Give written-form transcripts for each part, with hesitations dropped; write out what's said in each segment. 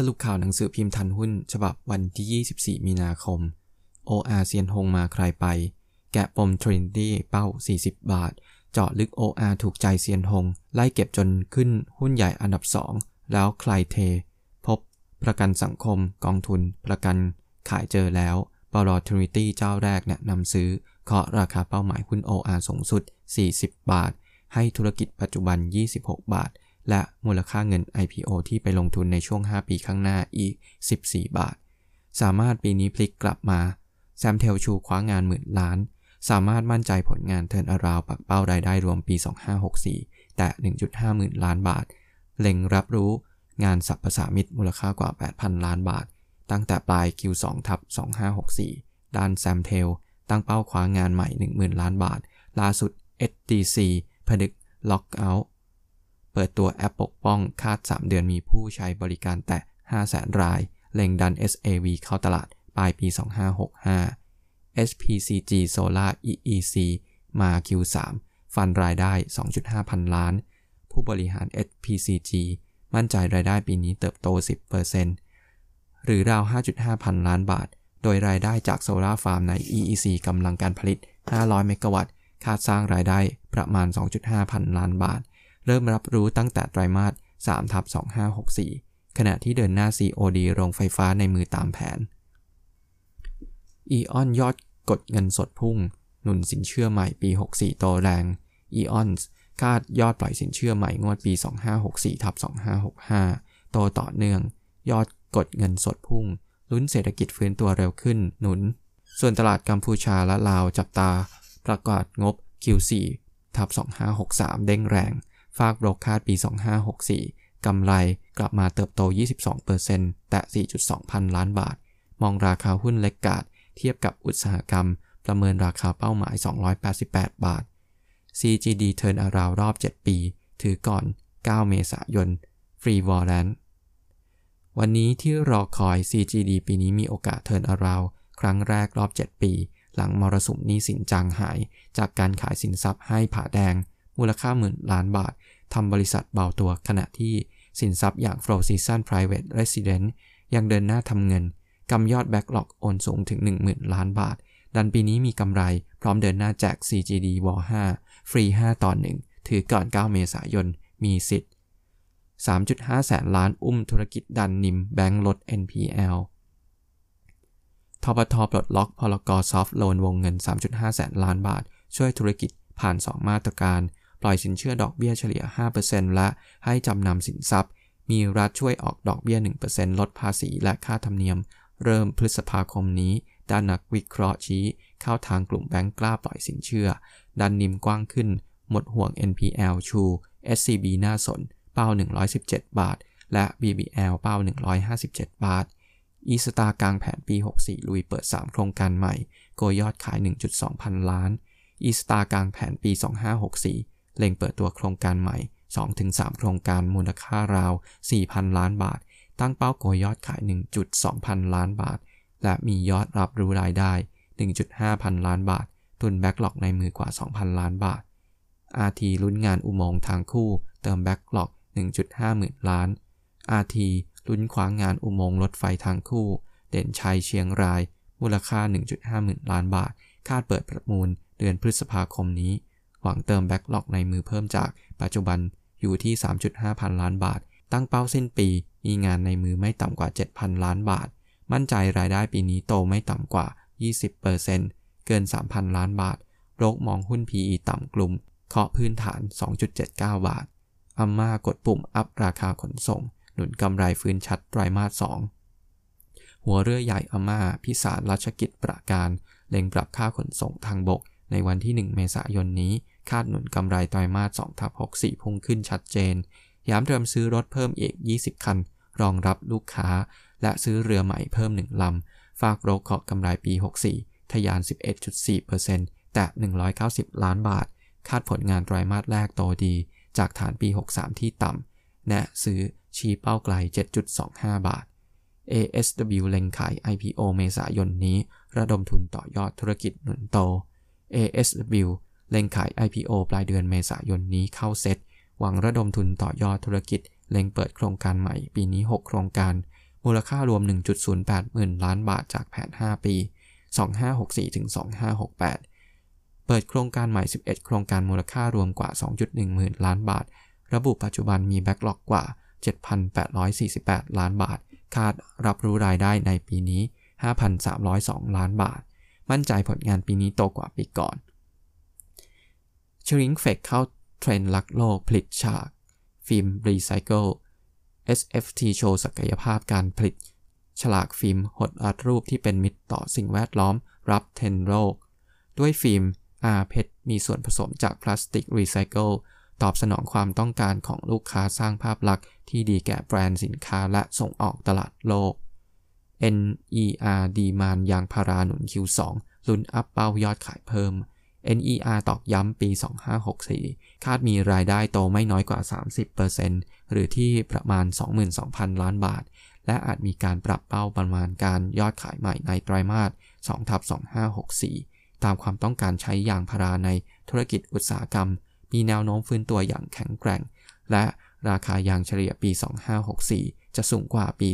สรุปข่าวหนังสือพิมพ์ทันหุ้นฉบับวันที่24มีนาคม OR เซียนฮงมาใครไปแกะปมเทรนดี้เป้า40บาทเจาะลึก OR ถูกใจเซียนฮงไล่เก็บจนขึ้นหุ้นใหญ่อันดับ2แล้วใครเทพบประกันสังคมกองทุนประกันขายเจอแล้วปลอดทรินิตี้เจ้าแรกแนะนำซื้อเคาะราคาเป้าหมายหุ้น OR สูงสุด40บาทให้ธุรกิจปัจจุบัน26บาทและมูลค่าเงิน IPO ที่ไปลงทุนในช่วง5ปีข้างหน้าอีก14บาทสามารถปีนี้พลิกกลับมาแซมเทลชูคว้างาน10,000 ล้านสามารถมั่นใจผลงานเทิร์นอราวด์ปักเป้ารายได้รวมปี2564แต่ 1.5 หมื่นล้านบาทเล็งรับรู้งานสรรพสามิตมูลค่ากว่า 8,000 ล้านบาทตั้งแต่ปลาย Q2/2564 ด้านแซมเทลตั้งเป้าคว้างานใหม่ 10,000 ล้านบาทล่าสุด STC ผนึกล็อกเอาท์เปิดตัวแอปปกป้องคาด3เดือนมีผู้ใช้บริการแต่ 500,000 รายเล็งดัน SAV เข้าตลาดปลายปี2565 SPCG Solar EEC มา Q3 ฟันรายได้ 2.5 พันล้านผู้บริหาร SPCG มั่นใจรายได้ปีนี้เติบโต 10% หรือราว 5.5 พันล้านบาทโดยรายได้จากโซลาร์ฟาร์มใน EEC กำลังการผลิต500เมกะวัตต์คาดสร้างรายได้ประมาณ 2.5 พันล้านบาทเริ่มรับรู้ตั้งแต่ไตรมาส 3/2564 ขณะที่เดินหน้า COD โรงไฟฟ้าในมือตามแผนอีออนยอดกดเงินสดพุ่งหนุนสินเชื่อใหม่ปี 64 โตแรงอีออนคาดยอดปล่อยสินเชื่อใหม่งวดปี 2564/2565 โตต่อเนื่องยอดกดเงินสดพุ่งลุ้นเศรษฐกิจฟื้นตัวเร็วขึ้นหนุนส่วนตลาดกัมพูชาและลาวจับตาประกาศงบ Q4/2563 เด้งแรงฝากโบรกคาดปี 2564 กำไรกลับมาเติบโต 22% แต่ 4.2 พันล้านบาทมองราคาหุ้นเล็กกาดเทียบกับอุตสาหกรรมประเมินราคาเป้าหมาย288บาท CGD เทิร์นอราวด์รอบ7ปีถือก่อน9เมษายนฟรีวอลเลนวันนี้ที่รอคอย CGD ปีนี้มีโอกาสเทิร์นอราวด์ครั้งแรกรอบ7ปีหลังมรสุมหนี้สินจางหายจากการขายสินทรัพย์ให้ผาแดงมูลค่า10,000 ล้านบาททำบริษัทเบาตัวขณะที่สินทรัพย์อย่าง Four Seasons Private Residence ยังเดินหน้าทำเงินกำยอด Backlog โอนสูงถึง 10,000 ล้านบาทดันปีนี้มีกำไรพร้อมเดินหน้าแจก CGD Wall 5 ฟรี 5/1 ถือก่อน 9 เมษายนมีสิทธิ์ 3.5 แสนล้านอุ้มธุรกิจดันนิมแบงค์ลด NPL ธปท.ปลดล็อกพลก.ซอฟท์โลนวงเงิน 3.5 แสนล้านบาทช่วยธุรกิจผ่าน2 มาตรการปล่อยสินเชื่อดอกเบี้ยเฉลี่ย 5% และให้จำนำสินทรัพย์มีรัฐช่วยออกดอกเบี้ย 1% ลดภาษีและค่าธรรมเนียมเริ่มพฤษภาคมนี้ด้านนักวิเคราะห์ชี้เข้าทางกลุ่มแบงก์กล้าปล่อยสินเชื่อดันนิมกว้างขึ้นหมดห่วง NPL ชู SCB น่าสนเป้า117บาทและ BBL เป้า157บาทอีสตาร์กลางแผนปี64ลุยเปิด3โครงการใหม่โกยอดขาย 1.2 พันล้านอีสตาร์กลางแผนปี2564เล็งเปิดตัวโครงการใหม่ 2-3 โครงการมูลค่าราว 4,000 ล้านบาทตั้งเป้าโกยยอดขาย 1.2 พันล้านบาทและมียอดรับรู้รายได้ 1.5 พันล้านบาททุนแบ็คล็อกในมือกว่า 2,000 ล้านบาท RT ลุ้นงานอุโมงค์ทางคู่เติมแบ็คล็อก 1.5 หมื่นล้าน RT ลุ้นคว้างานอุโมงค์รถไฟทางคู่เด่นชัยเชียงรายมูลค่า 1.5 หมื่นล้านบาทคาดเปิดประมูลเดือนพฤษภาคมนี้หวังเติมแบ็คล็อกในมือเพิ่มจากปัจจุบันอยู่ที่ 3.5 พันล้านบาทตั้งเป้าสิ้นปีมีงานในมือไม่ต่ำกว่า 7,000 ล้านบาทมั่นใจรายได้ปีนี้โตไม่ต่ำกว่า 20% เกิน 3,000 ล้านบาทโรคมองหุ้น PE ต่ำกลุ่มเคาะพื้นฐาน 2.79 บาทอัมมากดปุ่มอัพราคาขนส่งหนุนกำไรฟื้นชัดไตรมาส 2หัวเรือใหญ่อัมมาพิสารรัชกิจประการเล็งปรับค่าขนส่งทางบกในวันที่ 1 เมษายนนี้คาดหนุนกำไรไตรมาส 2/64 พุ่งขึ้นชัดเจนย้ำเตรียมซื้อรถเพิ่มอีก20คันรองรับลูกค้าและซื้อเรือใหม่เพิ่ม1ลำฝากโรคเคาะกำไรปี 64 ทะยาน 11.4% แตะ 190 ล้านบาทคาดผลงานไตรมาสแรกโตดีจากฐานปี 63 ที่ต่ำแนะซื้อชี้เป้าไกล 7.25 บาท ASW เล็งขาย IPO เมษายนนี้ระดมทุนต่อยอดธุรกิจหนุนโตASW เล็งขาย IPO ปลายเดือนเมษายนนี้เข้าเซ็ตหวังระดมทุนต่อยอดธุรกิจเล็งเปิดโครงการใหม่ปีนี้6 โครงการ มูลค่ารวม 1.08 หมื่นล้านบาทจากแผน5ปี 2564-2568 เปิดโครงการใหม่ 11 โครงการมูลค่ารวมกว่า 2.1 หมื่นล้านบาท ระบุปัจจุบันมีแบ็กล็อกกว่า 7,848 ล้านบาท คาดรับรู้รายได้ในปีนี้ 5,302 ล้านบาท มั่นใจผลงานปีนี้โตกว่าปีก่อน Shrinkfect เข้าเทรนด์รักโลกผลิตฉากฟิล์มรีไซเคิล SFT โชว์ศักยภาพการผลิตฉลากฟิล์มหดอัดรูปที่เป็นมิตรต่อสิ่งแวดล้อมรับเทรนด์โลกด้วยฟิล์ม R-PET มีส่วนผสมจากพลาสติกรีไซเคิลตอบสนองความต้องการของลูกค้าสร้างภาพลักษณ์ที่ดีแก่แบรนด์สินค้าและส่งออกตลาดโลก NER ดีมานด์ยางพาราหนุน Q2 ลุ้นอัพเป้ายอดขายเพิ่ม NER ตอกย้ำปี 2564 คาดมีรายได้โตไม่น้อยกว่า 30% หรือที่ประมาณ 22,000 ล้านบาท และอาจมีการปรับเป้าประมาณการยอดขายใหม่ในไตรมาส 2/2564 ตามความต้องการใช้ยางพาราในธุรกิจอุตสาหกรรม มีแนวโน้มฟื้นตัวอย่างแข็งแกร่ง และราคายางเฉลี่ยปี 2564 จะสูงกว่าปี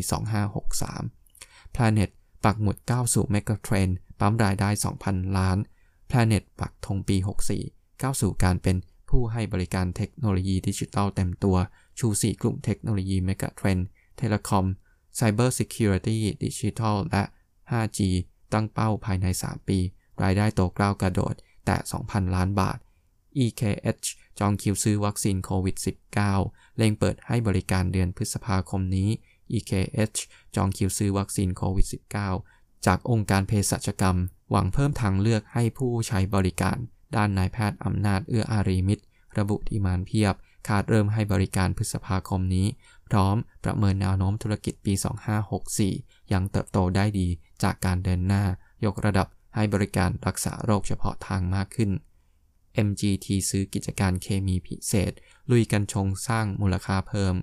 2563 Planet ปักหมุดก้าวสู่เมกะเทรนด์ปั๊มรายได้ 2,000 ล้านPlanet ปักธงปี 64 ก้าวสู่การเป็นผู้ให้บริการเทคโนโลยีดิจิทัลเต็มตัวชู4กลุ่มเทคโนโลยีเมกะเทรนด์เทเลคอมไซเบอร์ซิเคียวริตี้ดิจิทัลและ 5G ตั้งเป้าภายใน 3 ปีรายได้โตกล้าวกระโดดแต่ 2,000 ล้านบาท EKH จองคิวซื้อวัคซีนโควิด -19 เล็งเปิดให้บริการเดือนพฤษภาคมนี้ EKH จองคิวซื้อวัคซีนโควิด -19 จากองค์การเภสัชกรรมหวังเพิ่มทางเลือกให้ผู้ใช้บริการด้านนายแพทย์อำนาจเอื้ออารีมิตรระบุดีมานด์เพียบคาดเริ่มให้บริการพฤษภาคมนี้พร้อมประเมินแนวโน้มธุรกิจปี 2564 ยังเติบโตได้ดีจากการเดินหน้ายกระดับให้บริการรักษาโรคเฉพาะทางมากขึ้น MGT ซื้อกิจการเคมีพิเศษลุยกันชงสร้างมูลค่าเพิ่ม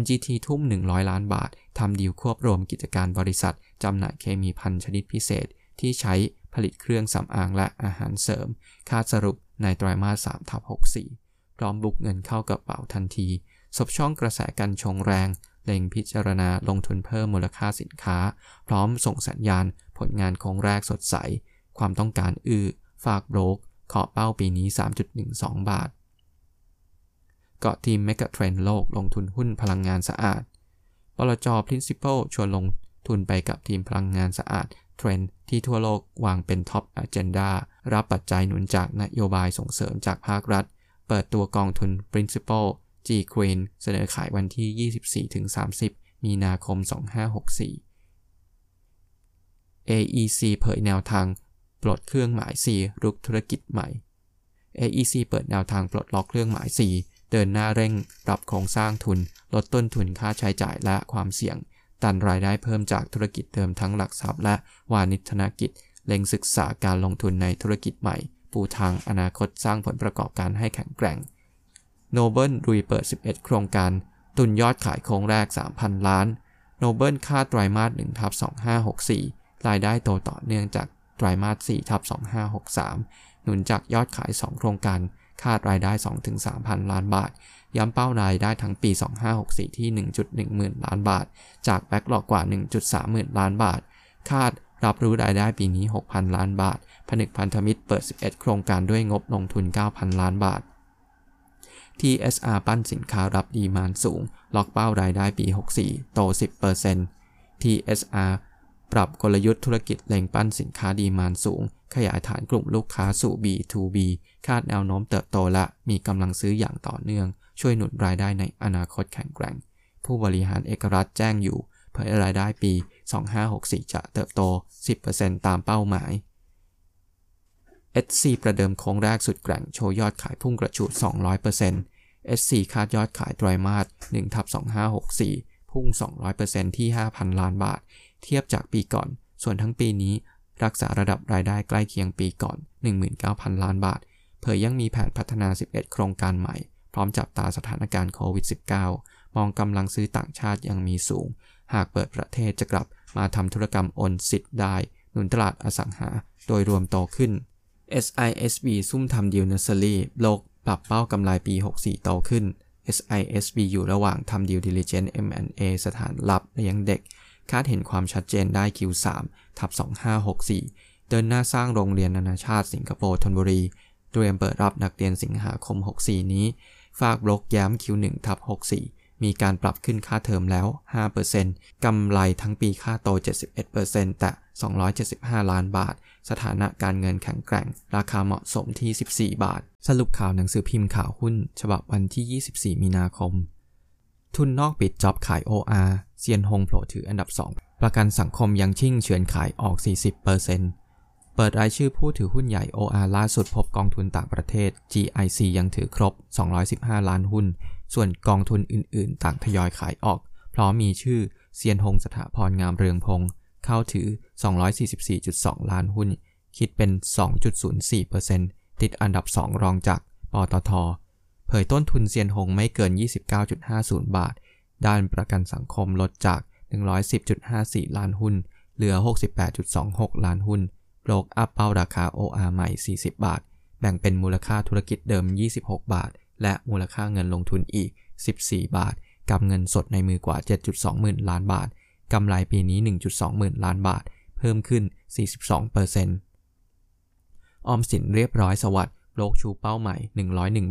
MGT ทุ่ม 100 ล้านบาททำดีลควบรวมกิจการบริษัทจำหน่ายเคมีพันชนิดพิเศษที่ใช้ผลิตเครื่องสำอางและอาหารเสริมคาดสรุปในไตรมาส 3/64 พร้อมบุกเงินเข้ากระเป๋าทันทีสบช่องกระแสกันชงแรงเล็งพิจารณาลงทุนเพิ่มมูลค่าสินค้าพร้อมส่งสัญญาณผลงานคงแรกสดใสความต้องการฝากโบรกเคาะเป้าปีนี้ 3.12 บาทเกาะทีมเมกะเทรนด์โลกลงทุนหุ้นพลังงานสะอาดปตท Principal ชวนลงทุนไปกับทีมพลังงานสะอาดเทรนด์ที่ทั่วโลกวางเป็นท็อปอะเจนดารับปัจจัยหนุนจากนโยบายส่งเสริมจากภาครัฐเปิดตัวกองทุน Principal G Green เสนอขายวันที่ 24-30 มีนาคม 2564 AEC เผยแนวทางปลดเครื่องหมาย C รุกธุรกิจใหม่ AEC เปิดแนวทางปลดล็อกเครื่องหมาย C เดินหน้าเร่งปรับโครงสร้างทุนลดต้นทุนค่าใช้จ่ายและความเสี่ยงตันรายได้เพิ่มจากธุรกิจเดิมทั้งหลักทรัพย์และวาณิชนกิจเล็งศึกษาการลงทุนในธุรกิจใหม่ปูทางอนาคตสร้างผลประกอบการให้แข็งแกร่งโนเบิลรุยเปิด 11 โครงการตุนยอดขายโครงแรก 3,000 ล้านโนเบิลคาดไตรมาส 1/2564 รายได้โตต่อเนื่องจากไตรมาส 4/2563 หนุนจากยอดขาย 2 โครงการคาดรายได้ 2-3,000 ล้านบาทย้ำเป้ารายได้ทั้งปี 2564 ที่ 1.1 หมื่นล้านบาทจากแบ็กล็อกกว่า 1.3 หมื่นล้านบาทคาดรับรู้รายได้ปีนี้ 6,000 ล้านบาทผนึกพันธมิตรเปิด 11 โครงการด้วยงบลงทุน 9,000 ล้านบาท TSR ปั้นสินค้ารับดีมานด์สูงล็อกเป้ารายได้ปี 64 โต 10% TSR ปรับกลยุทธ์ธุรกิจเล็งปั้นสินค้าดีมานด์สูงขยายฐานกลุ่มลูกค้าสู่ B2B คาดแนวโน้มเติบโตและมีกำลังซื้ออย่างต่อเนื่องช่วยหนุนรายได้ในอนาคตแข็งแกร่งผู้บริหารเอกรัฐแจ้งอยู่เผยรายได้ปี 2564 จะเติบโต 10% ตามเป้าหมาย SC ประเดิมโครงแรกสุดแกร่งโชว์ยอดขายพุ่งกระฉูด 200% SC คาดยอดขายไตรมาส 1/2564 พุ่ง 200% ที่ 5,000 ล้านบาทเทียบจากปีก่อนส่วนทั้งปีนี้รักษาระดับรายได้ใกล้เคียงปีก่อน 19,000 ล้านบาทเผยยังมีแผนพัฒนา 11 โครงการใหม่พร้อมจับตาสถานการณ์โควิด -19 มองกำลังซื้อต่างชาติยังมีสูงหากเปิดประเทศจะกลับมาทำธุรกรรมโอนสิทธิ์ได้หนุนตลาดอสังหาโดยรวมโตขึ้น SISB ซุ่มทำดีลเนสเซอรี่โลกปรับเป้ากำไรปี 64 โตขึ้น SISB อยู่ระหว่างทำดีลดิลิเจนต์ M&A สถานรับเลี้ยงเด็ก คาดเห็นความชัดเจนได้ Q3/2564 เดินหน้าสร้างโรงเรียนนานาชาติสิงคโปร์ธนบุรีเตรียมเปิดรับนักเรียนสิงหาคม64นี้ฝากบล็อกย้ำ Q1/64 มีการปรับขึ้นค่าเทอมแล้ว 5% กำไรทั้งปีค่าโต 71% แต่275ล้านบาทสถานะการเงินแข็งแกร่งราคาเหมาะสมที่14บาทสรุปข่าวหนังสือพิมพ์ข่าวหุ้นฉบับวันที่24มีนาคมทุนนอกปิดจ็อบขาย OR เซียนฮงโผล่ถืออันดับ2ประกันสังคมยังชิ่งเฉือนขายออก 40% เปิดรายชื่อผู้ถือหุ้นใหญ่ OR ล่าสุดพบกองทุนต่างประเทศ GIC ยังถือครบ215ล้านหุ้นส่วนกองทุนอื่นๆต่างทยอยขายออกเพราะมีชื่อเซียนฮงสถาพรงามเรืองพงษ์เข้าถือ 244.2 ล้านหุ้นคิดเป็น 2.04% ติดอันดับ2รองจากปตท.เผยต้นทุนเซียนฮงไม่เกิน 29.50 บาทด้านประกันสังคมลดจาก 110.54 ล้านหุ้นเหลือ 68.26 ล้านหุ้นโบรกอัพเป้าราคา OR ใหม่ 40 บาทแบ่งเป็นมูลค่าธุรกิจเดิม 26 บาทและมูลค่าเงินลงทุนอีก 14 บาทกับเงินสดในมือกว่า 7.2 หมื่นล้านบาทกำไรปีนี้ 1.2 หมื่นล้านบาทเพิ่มขึ้น 42% ออมสินเรียบร้อยสวัสดิ์โลกชูเป้าใหม่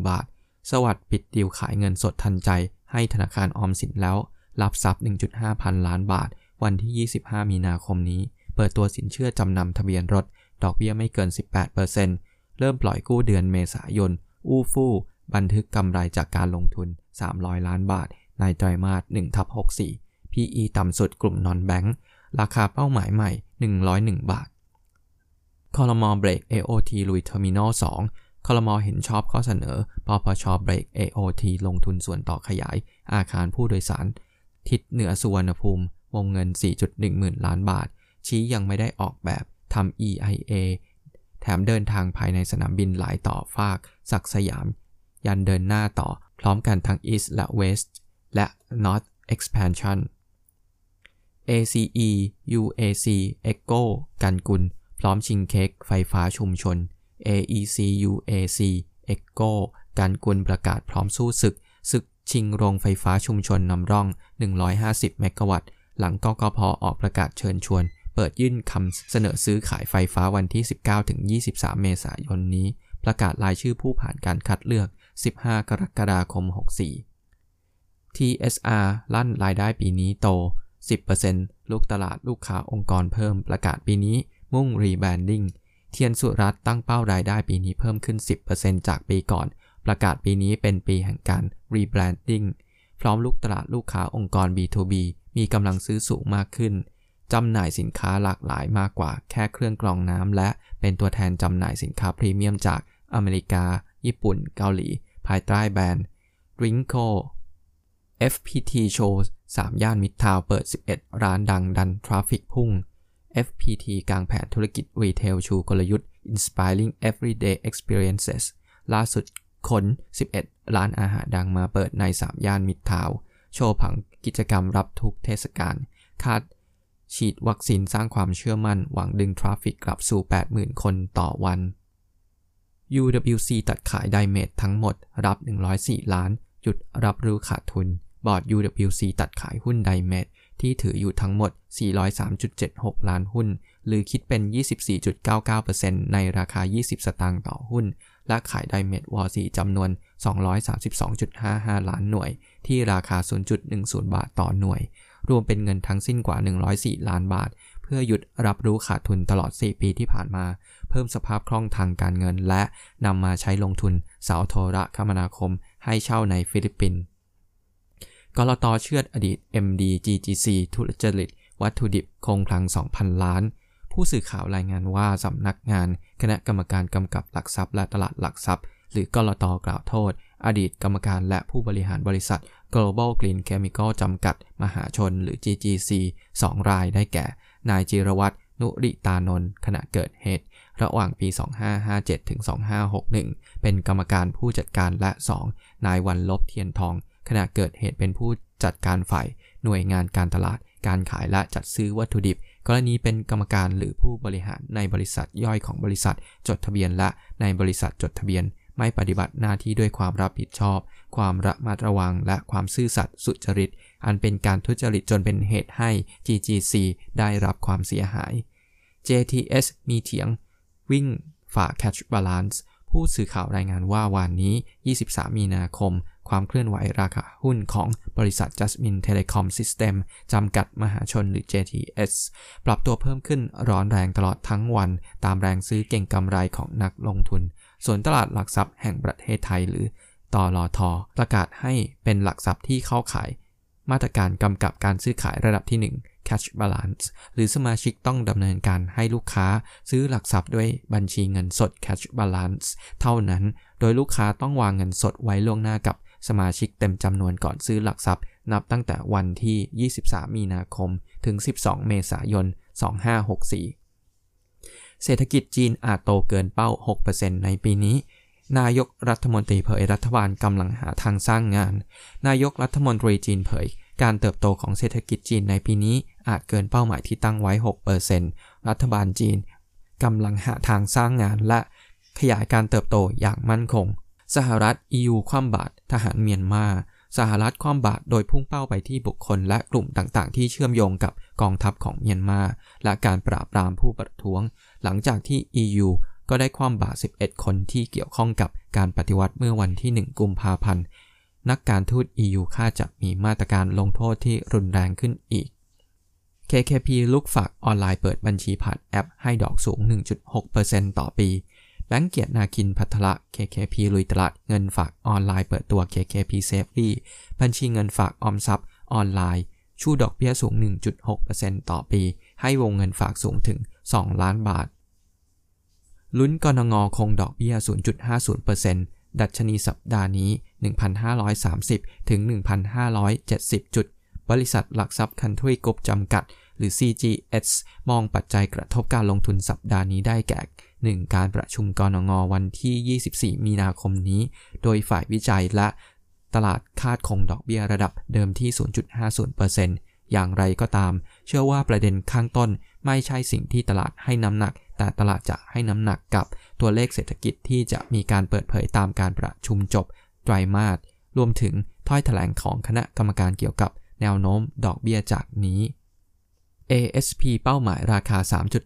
101บาทสวัสดิ์ปิดดีลขายเงินสดทันใจให้ธนาคารออมสินแล้วรับทรัพย์ 1.5 พันล้านบาทวันที่25มีนาคมนี้เปิดตัวสินเชื่อจำนำทะเบียนรถดอกเบี้ยไม่เกิน 18% เริ่มปล่อยกู้เดือนเมษายนอู้ฟู่บันทึกกำไรจากการลงทุน300ล้านบาทในไตรมาส 1/64PE ต่ำสุดกลุ่มนอนแบงค์ราคาเป้าหมายใหม่101บาทคลม.เบรก AOT ลุยเทอร์มินอล2คลม.เห็นชอบข้อเสนอปปช.เบรก AOT ลงทุนส่วนต่อขยายอาคารผู้โดยสารทิศเหนือสุวรรณภูมิวงเงิน 4.1 หมื่นล้านบาทชี้ยังไม่ได้ออกแบบทำ EIA แถมเดินทางภายในสนามบินหลายต่อฟากศักดิ์สยามยันเดินหน้าต่อพร้อมกันทั้ง East และ West และ North Expansion ACE UAC ECO กันกุลพร้อมชิงเค้กไฟฟ้าชุมชน AEC UAC ECO กันกุลประกาศพร้อมสู้ศึกชิงโรงไฟฟ้าชุมชนนำร่อง150เมกะวัตต์หลังกกพ.ออกประกาศเชิญชวนเปิดยื่นคำเสนอซื้อขายไฟฟ้าวันที่ 19-23 เมษายนนี้ประกาศรายชื่อผู้ผ่านการคัดเลือก15กรกฎาคม64 TSR ลั่นรายได้ปีนี้โต10% ลูกตลาดลูกค้าองค์กรเพิ่มประกาศปีนี้มุ่งรีแบรนดิ้งเทียนสุรัตน์ตั้งเป้ารายได้ปีนี้เพิ่มขึ้น 10% จากปีก่อนประกาศปีนี้เป็นปีแห่งการรีแบรนดิ้งพร้อมลูกตลาดลูกค้าองค์กร B2B มีกำลังซื้อสูงมากขึ้นจำหน่ายสินค้าหลากหลายมากกว่าแค่เครื่องกรองน้ำและเป็นตัวแทนจำหน่ายสินค้าพรีเมียมจากอเมริกาญี่ปุ่นเกาหลีภายใต้แบรนด์ Rinko FPT Shows3 ย่านมิตรทาวน์เปิด11ร้านดังดันทราฟิกพุ่ง FPT กลางแผนธุรกิจรีเทลชูกลยุทธ์ Inspiring Everyday Experiences ล่าสุดค้น11ร้านอาหารดังมาเปิดใน3ย่านมิตรทาวน์โชว์ผังกิจกรรมรับทุกเทศกาลคาดฉีดวัคซีนสร้างความเชื่อมั่นหวังดึงทราฟิกกลับสู่ 80,000 คนต่อวัน UWC ตัดขาย Diamond ทั้งหมดรับ104ล้านหยุดรับรู้ขาดทุนบอร์ด UWC ตัดขายหุ้นไดเมทที่ถืออยู่ทั้งหมด 403.76 ล้านหุ้นหรือคิดเป็น 24.99% ในราคา20สตางค์ต่อหุ้นและขายไดเมทวอ4จำนวน 232.55 ล้านหน่วยที่ราคา 0.10 บาทต่อหน่วยรวมเป็นเงินทั้งสิ้นกว่า104ล้านบาทเพื่อหยุดรับรู้ขาดทุนตลอด4ปีที่ผ่านมาเพิ่มสภาพคล่องทางการเงินและนำมาใช้ลงทุนเสาโทรคมนาคมให้เช่าในฟิลิปปินส์กลต.เชือดอดีต MD GGC ทุจริตวัตถุดิบคงคลัง 2,000 ล้านผู้สื่อข่าวรายงานว่าสำนักงานคณะกรรมการกำกับหลักทรัพย์และตลาดหลักทรัพย์หรือกลต.กล่าวโทษอดีตกรรมการและผู้บริหารบริษัท Global Green Chemical จำกัดมหาชนหรือ GGC 2 รายได้แก่นายจิรวัฒน์นุริตานนท์ขณะเกิดเหตุระหว่างปี 2557 ถึง 2561 เป็นกรรมการผู้จัดการและ 2 นายวันลบเทียนทองขณะเกิดเหตุเป็นผู้จัดการฝ่ายหน่วยงานการตลาดการขายและจัดซื้อวัตถุดิบกรณีเป็นกรรมการหรือผู้บริหารในบริษัทย่อยของบริษัทจดทะเบียนและในบริษัทจดทะเบียนไม่ปฏิบัติหน้าที่ด้วยความรับผิดชอบ ความระมัดระวังและความซื่อสัตย์สุจริตอันเป็นการทุจริตจนเป็นเหตุให้ GGC ได้รับความเสียหาย JTS มีเถียงวิ่งฝ่า Catch Balance ผู้สื่อข่าวรายงานว่าวันนี้ 23 มีนาคมความเคลื่อนไหวราคาหุ้นของบริษัท Jasmine Telecom System จำกัดมหาชนหรือ JTS ปรับตัวเพิ่มขึ้นร้อนแรงตลอดทั้งวันตามแรงซื้อเก่งกำไรของนักลงทุนส่วนตลาดหลักทรัพย์แห่งประเทศไทยหรือตลท.ประกาศให้เป็นหลักทรัพย์ที่เข้าขายมาตรการกำกับการซื้อขายระดับที่ 1 Cash Balance หรือสมาชิกต้องดำเนินการให้ลูกค้าซื้อหลักทรัพย์ด้วยบัญชีเงินสด Cash Balance เท่านั้นโดยลูกค้าต้องวางเงินสดไว้ล่วงหน้ากับสมาชิกเต็มจำนวนก่อนซื้อหลักทรัพย์นับตั้งแต่วันที่ 23 มีนาคมถึง 12 เมษายน 2564 เศรษฐกิจจีนอาจโตเกินเป้า 6% ในปีนี้นายกรัฐมนตรีเผยรัฐบาลกำลังหาทางสร้างงานนายกรัฐมนตรีจีนเผยการเติบโตของเศรษฐกิจจีนในปีนี้อาจเกินเป้าหมายที่ตั้งไว้ 6% รัฐบาลจีนกำลังหาทางสร้างงานและขยายการเติบโตอย่างมั่นคงสหรัฐ EU คว่ำบาตรทหารเมียนมาสหรัฐคว่ำบาตรโดยพุ่งเป้าไปที่บุคคลและกลุ่มต่างๆที่เชื่อมโยงกับกองทัพของเมียนมาและการปราบปรามผู้ประท้วงหลังจากที่ EU ก็ได้คว่ำบาตร 11 คนที่เกี่ยวข้องกับการปฏิวัติเมื่อวันที่ 1 กุมภาพันธ์นักการทูต EU คาดจะมีมาตรการลงโทษที่รุนแรงขึ้นอีก KKP ลุกฝากออนไลน์เปิดบัญชีผ่านแอปให้ดอกสูง 1.6% ต่อปีแบงก์เกียรตินาคินภัทระ KKP ลุยตลาดเงินฝากออนไลน์เปิดตัว KKP Safety บัญชีเงินฝากออมทรัพย์ออนไลน์ชูดอกเบี้ยสูง 1.6% ต่อปีให้วงเงินฝากสูงถึง 2 ล้านบาทลุ้นกนง.คงดอกเบี้ย 0.50% ดัชนีสัปดาห์นี้ 1,530 ถึง 1,570 จุดบริษัทหลักทรัพย์คันทรีกรุ๊ปจำกัดหรือ CGS มองปัจจัยกระทบการลงทุนสัปดาห์นี้ได้แก่1การประชุมกนง.วันที่ 24 มีนาคมนี้โดยฝ่ายวิจัยและตลาดคาดคงดอกเบี้ยระดับเดิมที่ 0.50% อย่างไรก็ตามเชื่อว่าประเด็นข้างต้นไม่ใช่สิ่งที่ตลาดให้น้ำหนักแต่ตลาดจะให้น้ำหนักกับตัวเลขเศรษฐกิจที่จะมีการเปิดเผยตามการประชุมจบไตรมาสรวมถึงถ้อยแถลงของคณะกรรมการเกี่ยวกับแนวโน้มดอกเบี้ยจากนี้ ASP เป้าหมายราคา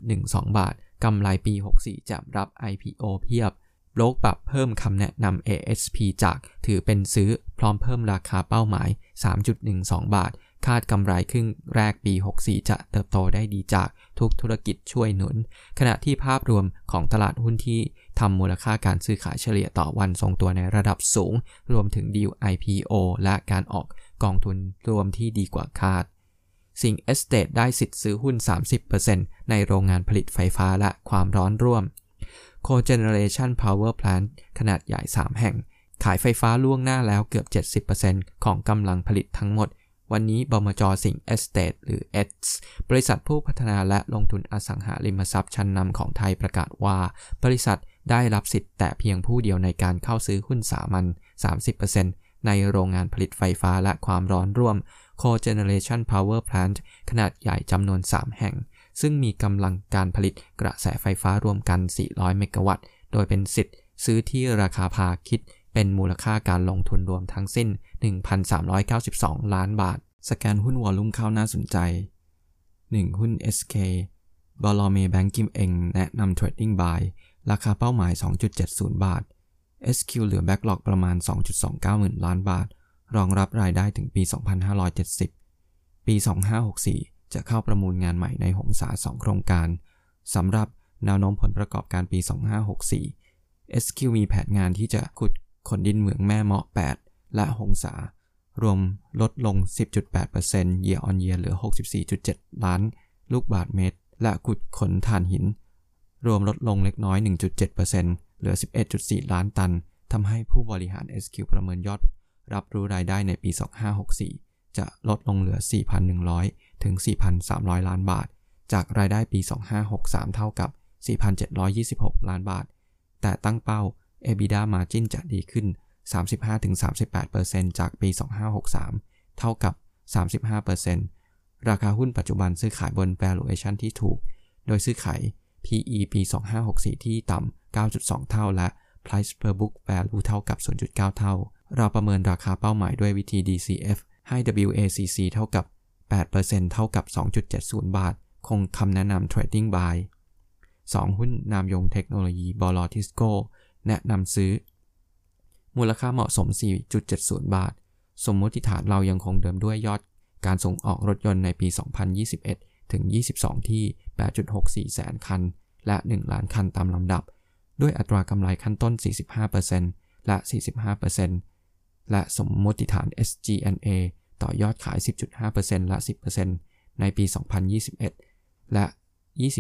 3.12 บาทกำไรปี 64 จะรับ IPO เพียบโลกปรับเพิ่มคำแนะนำ ASP จากถือเป็นซื้อพร้อมเพิ่มราคาเป้าหมาย 3.12 บาทคาดกำไรครึ่งแรกปี 64 จะเติบโตได้ดีจากทุกธุรกิจช่วยหนุนขณะที่ภาพรวมของตลาดหุ้นที่ทำมูลค่าการซื้อขายเฉลี่ยต่อวันทรงตัวในระดับสูงรวมถึงดีล IPO และการออกกองทุนรวมที่ดีกว่าคาดสิงห์เอสเตทได้สิทธิ์ซื้อหุ้น 30% ในโรงงานผลิตไฟฟ้าและความร้อนร่วม Cogeneration Power Plant ขนาดใหญ่ 3 แห่งขายไฟฟ้าล่วงหน้าแล้วเกือบ 70% ของกำลังผลิตทั้งหมดวันนี้บมจ.สิงห์เอสเตทหรือ S บริษัทผู้พัฒนาและลงทุนอสังหาริมทรัพย์ชั้นนำของไทยประกาศว่าบริษัทได้รับสิทธิ์แต่เพียงผู้เดียวในการเข้าซื้อหุ้นสามัญ 30% ในโรงงานผลิตไฟฟ้าและความร้อนร่วมCogeneration Power Plant ขนาดใหญ่จำนวน 3 แห่งซึ่งมีกำลังการผลิตกระแสไฟฟ้ารวมกัน 400 เมกะวัตต์โดยเป็นสิทธิ์ซื้อที่ราคาพาคิดเป็นมูลค่าการลงทุนรวมทั้งสิ้น 1,392 ล้านบาทสแกนหุ้นวอลลุ่มเข้าน่าสนใจ 1. หุ้น SK บลเมแบงก์กิมเองแนะนำ Trading Buy ราคาเป้าหมาย 2.70 บาท SQ เหลือ Backlog ประมาณ 2.29 หมื่นล้านบาทรองรับรายได้ถึงปี 2570 ปี 2564 จะเข้าประมูลงานใหม่ในหงสา 2 โครงการสำหรับแนวโน้มผลประกอบการปี 2564 SQ มีแผนงานที่จะขุดขนดินเหมืองแม่เมาะ 8 และหงสารวมลดลง 10.8% year on year เหลือ 64.7 ล้านลูกบาศก์เมตรและขุดขนถ่านหินรวมลดลงเล็กน้อย 1.7% เหลือ 11.4 ล้านตันทำให้ผู้บริหาร SQ ประเมินยอดรับรู้รายได้ในปี 2564 จะลดลงเหลือ 4,100 ถึง 4,300 ล้านบาทจากรายได้ปี 2563 เท่ากับ 4,726 ล้านบาทแต่ตั้งเป้า EBITDA Margin จะดีขึ้น 35 ถึง 38% จากปี 2563 เท่ากับ 35% ราคาหุ้นปัจจุบันซื้อขายบน valuation ที่ถูกโดยซื้อขาย PE ปี 2564 ที่ต่ำ 9.2 เท่าและ Price per book value เท่ากับ 0.9 เท่า เราประเมินราคาเป้าหมายด้วยวิธี DCF ให้ WACC เท่ากับ 8% เท่ากับ 2.70 บาทคงคำแนะนำ Trading Buy 2 หุ้นนำยงเทคโนโลยีบลทิสโก้แนะนำซื้อมูลค่าเหมาะสม 4.70 บาทสมมติฐานเรายังคงเดิมด้วยยอดการส่งออกรถยนต์ในปี 2021 ถึง 22 ที่ 8.64 แสนคันและ 1 ล้านคันตามลำดับด้วยอัตรากำไรขั้นต้น 45% และ 45% และสมมติฐาน SGNA ต่อยอดขาย 10.5% และ 10% ในปี 2021 และ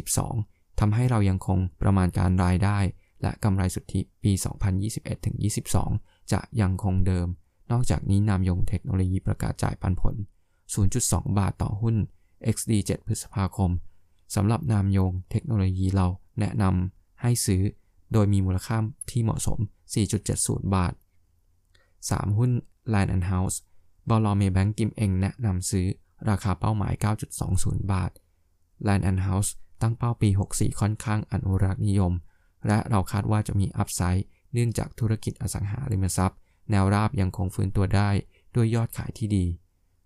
22 ทำให้เรายังคงประมาณการรายได้และกำไรสุทธิปี 2021 ถึง 22 จะยังคงเดิมนอกจากนี้นามยงเทคโนโลยีประกาศจ่ายปันผล 0.2 บาทต่อหุ้น XD 7 พฤษภาคมสำหรับนามยงเทคโนโลยีเราแนะนำให้ซื้อโดยมีมูลค่าที่เหมาะสม 4.70 บาท 3 หุ้น Land and House บล.เมย์แบงก์กิมเอ็งแนะนำซื้อราคาเป้าหมาย 9.20 บาท Land and House ตั้งเป้าปี 64 ค่อนข้างอนุรักษ์นิยมและเราคาดว่าจะมีอัพไซด์เนื่องจากธุรกิจอสังหาริมทรัพย์แนวราบยังคงฟื้นตัวได้ด้วยยอดขายที่ดี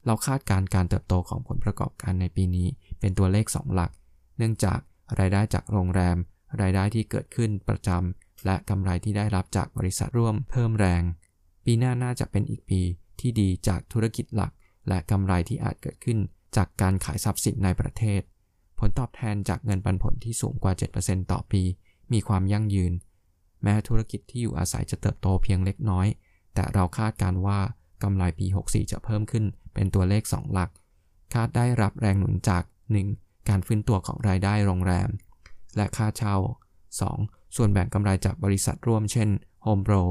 เราคาดการณ์การเติบโตของผลประกอบการในปีนี้เป็นตัวเลข2หลักเนื่องจากรายได้จากโรงแรมรายได้ที่เกิดขึ้นประจำและกำไรที่ได้รับจากบริษัทร่วมเพิ่มแรงปีหน้าน่าจะเป็นอีกปีที่ดีจากธุรกิจหลักและกำไรที่อาจเกิดขึ้นจากการขายทรัพย์สินในประเทศผลตอบแทนจากเงินปันผลที่สูงกว่า 7% ต่อปีมีความยั่งยืนแม้ธุรกิจที่อยู่อาศัยจะเติบโตเพียงเล็กน้อยแต่เราคาดการว่ากำไรปี 64 จะเพิ่มขึ้นเป็นตัวเลข2หลักคาดได้รับแรงหนุนจาก 1. การฟื้นตัวของรายได้โรงแรมและค่าเช่า 2. ส่วนแบ่งกำไรจากบริษัทร่วมเช่น Home Pro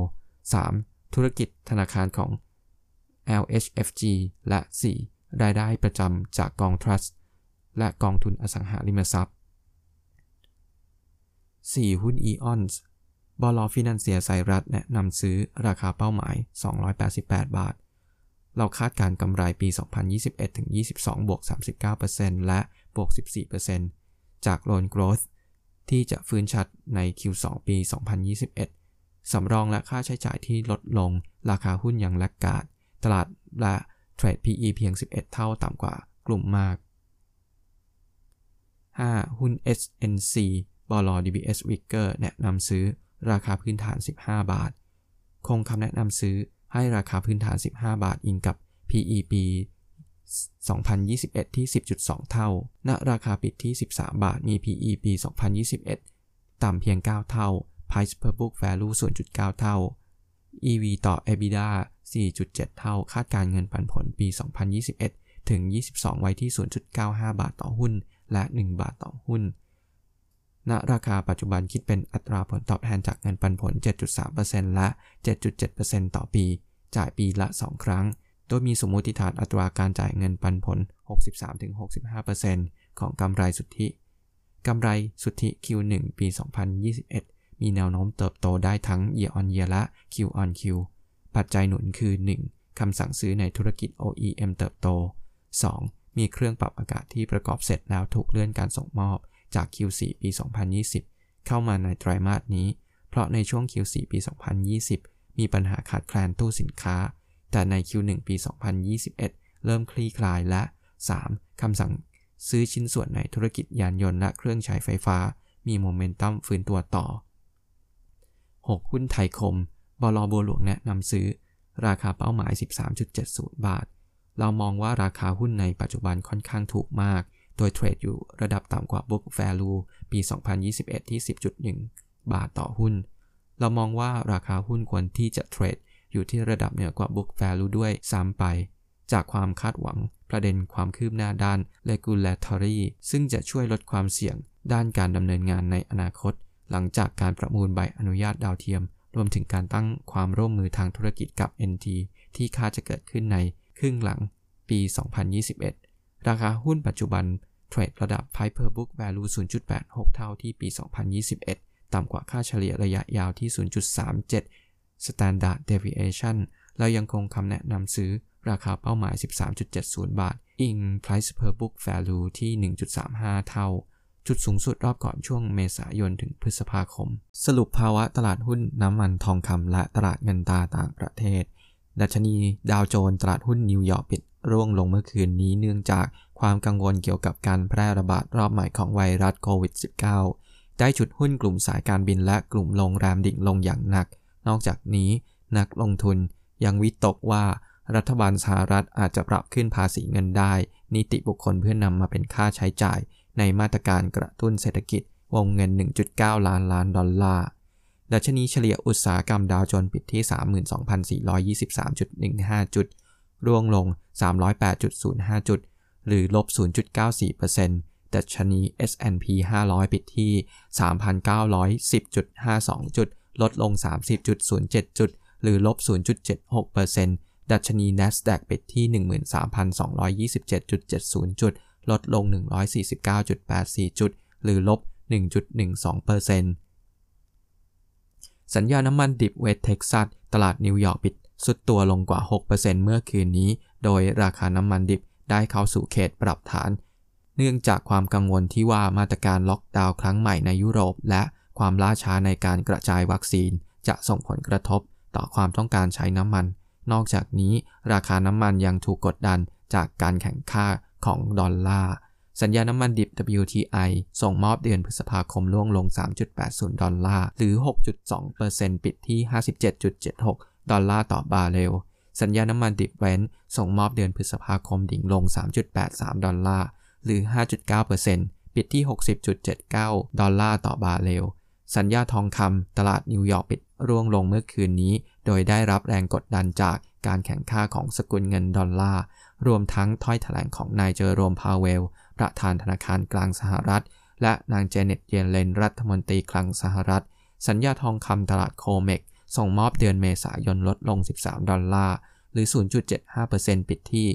3. ธุรกิจธนาคารของ LHFG และ 4. รายได้ประจำจากกอง Trust และกองทุนอสังหาริมทรัพย์ 4. หุ้น Aeonบล.ฟินันเซียไซรัสแนะนำซื้อราคาเป้าหมาย288บาทเราคาดการกำไรปี 2021 ถึง 22 บวก 39% และบวก 14% จาก Loan Growth ที่จะฟื้นชัดใน Q2 ปี 2021 สำรองและค่าใช้จ่ายที่ลดลงราคาหุ้นยังแลกขาดตลาดและเทรด PE เพียง 11 เท่าต่ำกว่ากลุ่มมาก 5. หุ้น SNC บล. DBS Wicker แนะนำซื้อราคาพื้นฐาน15บาทคงคำแนะนำซื้อให้ราคาพื้นฐาน15บาทอิงกับ PE ปี 2021 ที่ 10.2 เท่าณราคาปิดที่13บาทมี PE ปี 2021 ต่ำเพียง9เท่า Price per book value 0.9 เท่า EV ต่อ EBITDA 4.7 เท่าคาดการเงินปันผลปี 2021 ถึง 22 ไว้ที่ 0.95 บาทต่อหุ้นและ1บาทต่อหุ้นณราคาปัจจุบันคิดเป็นอัตราผลตอบแทนจากเงินปันผล 7.3% และ 7.7% ต่อปีจ่ายปีละ2ครั้งโดยมีสมมติฐานอัตราการจ่ายเงินปันผล 63-65% ของกำไรสุทธิQ1 ปี 2021 มีแนวโน้มเติบโตได้ทั้ง Year on Year และ Q on Q ปัจจัยหนุนคือ 1. คำสั่งซื้อในธุรกิจ OEM เติบโต 2. มีเครื่องปรับอากาศที่ประกอบเสร็จแล้วถูกเลื่อนการส่งมอบจาก Q4 ปี 2020 เข้ามาในไตรมาสนี้เพราะในช่วง Q4 ปี 2020 มีปัญหาขาดแคลนตู้สินค้าแต่ใน Q1 ปี 2021 เริ่มคลี่คลายและ 3. คำสั่งซื้อชิ้นส่วนในธุรกิจยานยนต์และเครื่องใช้ไฟฟ้ามีโมเมนตัมฟื้นตัวต่อ 6. หุ้นไทยคมบล.บัวหลวงแนะนำซื้อราคาเป้าหมาย 13.70 บาทเรามองว่าราคาหุ้นในปัจจุบันค่อนข้างถูกมากโดยเทรดอยู่ระดับต่ำกว่า book value ปี 2021 ที่ 10.1 บาทต่อหุ้นเรามองว่าราคาหุ้นควรที่จะเทรดอยู่ที่ระดับเหนือกว่า book value ด้วยซ้ำไปจากความคาดหวังประเด็นความคืบหน้าด้าน regulatory ซึ่งจะช่วยลดความเสี่ยงด้านการดำเนินงานในอนาคตหลังจากการประมูลใบอนุญาตดาวเทียมรวมถึงการตั้งความร่วมมือทางธุรกิจกับ NT ที่คาดจะเกิดขึ้นในครึ่งหลังปี 2021 ราคาหุ้นปัจจุบันเทรดระดับ Price per book value 0.86 เท่าที่ปี 2021 ต่ำกว่าค่าเฉลี่ยระยะยาวที่ 0.37 Standard Deviation เรายังคงคำแนะนำซื้อราคาเป้าหมาย 13.70 บาทอิง Price per book value ที่ 1.35 เท่าจุดสูงสุดรอบก่อนช่วงเมษายนถึงพฤษภาคมสรุปภาวะตลาดหุ้นน้ำมันทองคำและตลาดเงินตราต่างประเทศ ดัชนีดาวโจนส์ตลาดหุ้นนิวยอร์กปิดร่วงลงเมื่อคืนนี้เนื่องจากความกังวลเกี่ยวกับการแพร่ระบาดรอบใหม่ของไวรัสโควิด -19 ได้ฉุดหุ้นกลุ่มสายการบินและกลุ่มโรงแรมดิ่งลงอย่างหนักนอกจากนี้นักลงทุนยังวิตกว่ารัฐบาลสหรัฐอาจจะปรับขึ้นภาษีเงินได้นิติบุคคลเพื่อนำมาเป็นค่าใช้จ่ายในมาตรการกระตุ้นเศรษฐกิจวงเงิน 1.9 ล้านดอลลาร์ดัชนีเฉลี่ยอุตสาหกรรมดาวโจนส์ปิดที่ 32,423.15 จุดร่วงลง 308.05 จุดหรือลบ 0.94% ดัชนี S&P 500 ปิดที่ 3,910.52 จุดลดลง 30.07 จุดหรือลบ 0.76%ดัชนี NASDAQ ปิดที่ 13,227.70 จุดลดลง 149.84 จุดหรือลบ 1.12% สัญญาน้ำมันดิบเวสเท็กซัสตลาดนิวยอร์กปิดสุดตัวลงกว่า 6% เมื่อคืนนี้โดยราคาน้ำมันดิบได้เข้าสู่เขตปรับฐานเนื่องจากความกังวลที่ว่ามาตรการล็อกดาวน์ครั้งใหม่ในยุโรปและความล่าช้าในการกระจายวัคซีนจะส่งผลกระทบต่อความต้องการใช้น้ำมันนอกจากนี้ราคาน้ำมันยังถูกกดดันจากการแข่งข้าของดอลลาร์สัญญาน้ำมันดิบ WTI ส่งมอบเดือนพฤษภาคมล่วงลง 3.80 ดอลลาร์หรือ 6.2% ปิดที่ 57.76 ดอลลาร์ต่อบาร์เรลสัญญาน้ำมันดิบ Brent ส่งมอบเดือนพฤษภาคมดิ่งลง 3.83 ดอลลาร์หรือ 5.9% ปิดที่ 60.79 ดอลลาร์ต่อบาร์เรลสัญญาทองคำตลาดนิวยอร์กปิดร่วงลงเมื่อคืนนี้โดยได้รับแรงกดดันจากการแข่งข้าของสกุลเงินดอลลาร์รวมทั้งถ้อยแถลงของนายเจอโรมพาวเวลประธานธนาคารกลางสหรัฐและนางเจเน็ตเยเลนรัฐมนตรีคลังสหรัฐสัญญาทองคำตลาดโคเมกส่งมอบเดือนเมษายนลดลง$13หรือ 0.75% ปิดที่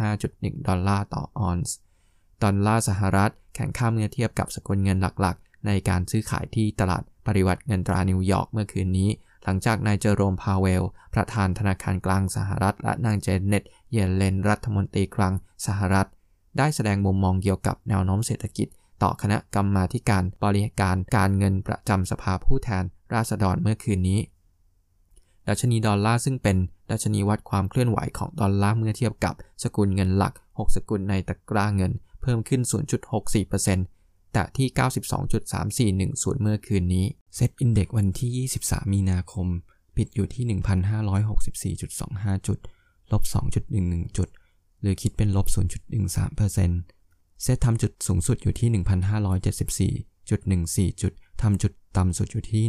1,725.1 ดอลลาร์ต่อออนซ์ดอลลาร์สหรัฐแข่งข้าเมื่อเทียบกับสกุลเงินหลักๆในการซื้อขายที่ตลาดปริวัติเงินตรานิวยอร์กเมื่อคืนนี้หลังจากนายเจอโรมพาวเวลประธานธนาคารกลางสหรัฐและนางเจเน็ตเยเลนรัฐมนตรีคลังสหรัฐได้แสดงมุมมองเกี่ยวกับแนวโน้มเศรษฐกิจต่อคณะกรรมาธิการบริการการเงินประจำสภาผู้แทนราษฎรเมื่อคืนนี้ดัชนีดอลลาร์ซึ่งเป็นดัชนีวัดความเคลื่อนไหวของดอลลาร์เมื่อเทียบกับสกุลเงินหลัก6สกุลในตะกร้าเงินเพิ่มขึ้น 0.64%แต่ที่ 92.3410 เมื่อคืนนี้เซ็ตอินเด็กซ์วันที่23มีนาคมปิดอยู่ที่ 1,564.25 จุดลบ 2.11 จุดหรือคิดเป็นลบ 0.13% เซ็ตทำจุดสูงสุดอยู่ที่ 1,574.14 จุดทำจุดต่ำสุดอยู่ที่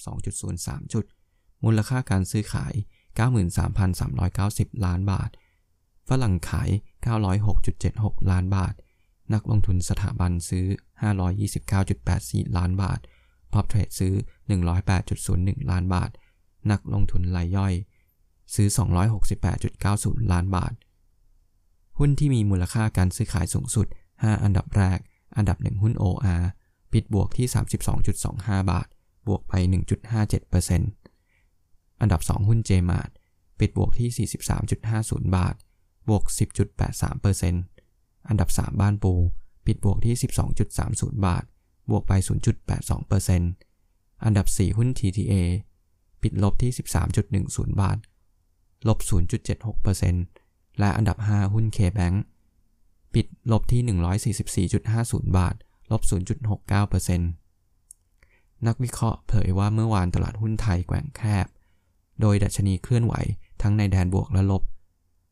1,562.03 จุดมูลค่าการซื้อขาย 93,390 ล้านบาทฝรั่งขาย 906.76 ล้านบาทนักลงทุนสถาบันซื้อ 529.84 ล้านบาทพ็อปเทรดซื้อ 108.01 ล้านบาทนักลงทุนรายย่อยซื้อ 268.90 ล้านบาทหุ้นที่มีมูลค่าการซื้อขายสูงสุด5อันดับแรกอันดับ1หุ้น OR ปิดบวกที่ 32.25 บาทบวกไป 1.57% อันดับ2หุ้น J-Mart ปิดบวกที่ 43.50 บาทบวก 10.83%อันดับ3บ้านปูปิดบวกที่ 12.30 บาทบวกไป 0.82% อันดับ4หุ้น TTA ปิดลบที่ 13.10 บาทลบ 0.76% และอันดับ5หุ้น KBank ปิดลบที่ 144.50 บาทลบ 0.69% นักวิเคราะห์เผยว่าเมื่อวานตลาดหุ้นไทยแกว่งแคบโดยดัชนีเคลื่อนไหวทั้งในแดนบวกและลบ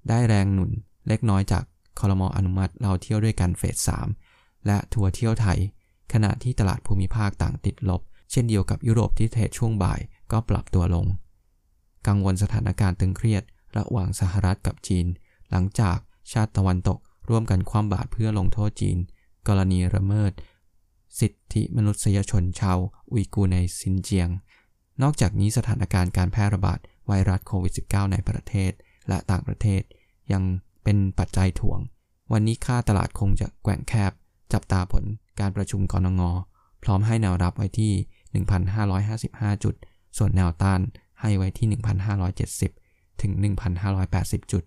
ได้แรงหนุนเล็กน้อยจากครม.อนุมัติเราเที่ยวด้วยกันเฟส 3 และทัวร์เที่ยวไทยขณะที่ตลาดภูมิภาคต่างติดลบเช่นเดียวกับยุโรปที่เทรดช่วงบ่ายก็ปรับตัวลงกังวลสถานการณ์ตึงเครียดระหว่างสหรัฐกับจีนหลังจากชาติตะวันตกร่วมกันคว่ำบาตรเพื่อลงโทษจีนกรณีละเมิดสิทธิมนุษยชนชาวอุยกูร์ในซินเจียงนอกจากนี้สถานการณ์การแพร่ระบาดไวรัสโควิด -19 ในประเทศและต่างประเทศยังเป็นปัจจัยถ่วงวันนี้ค่าตลาดคงจะแกว่งแคบจับตาผลการประชุมกนง.พร้อมให้แนวรับไว้ที่ 1,555 จุดส่วนแนวต้านให้ไว้ที่ 1,570 ถึง 1,580 จุด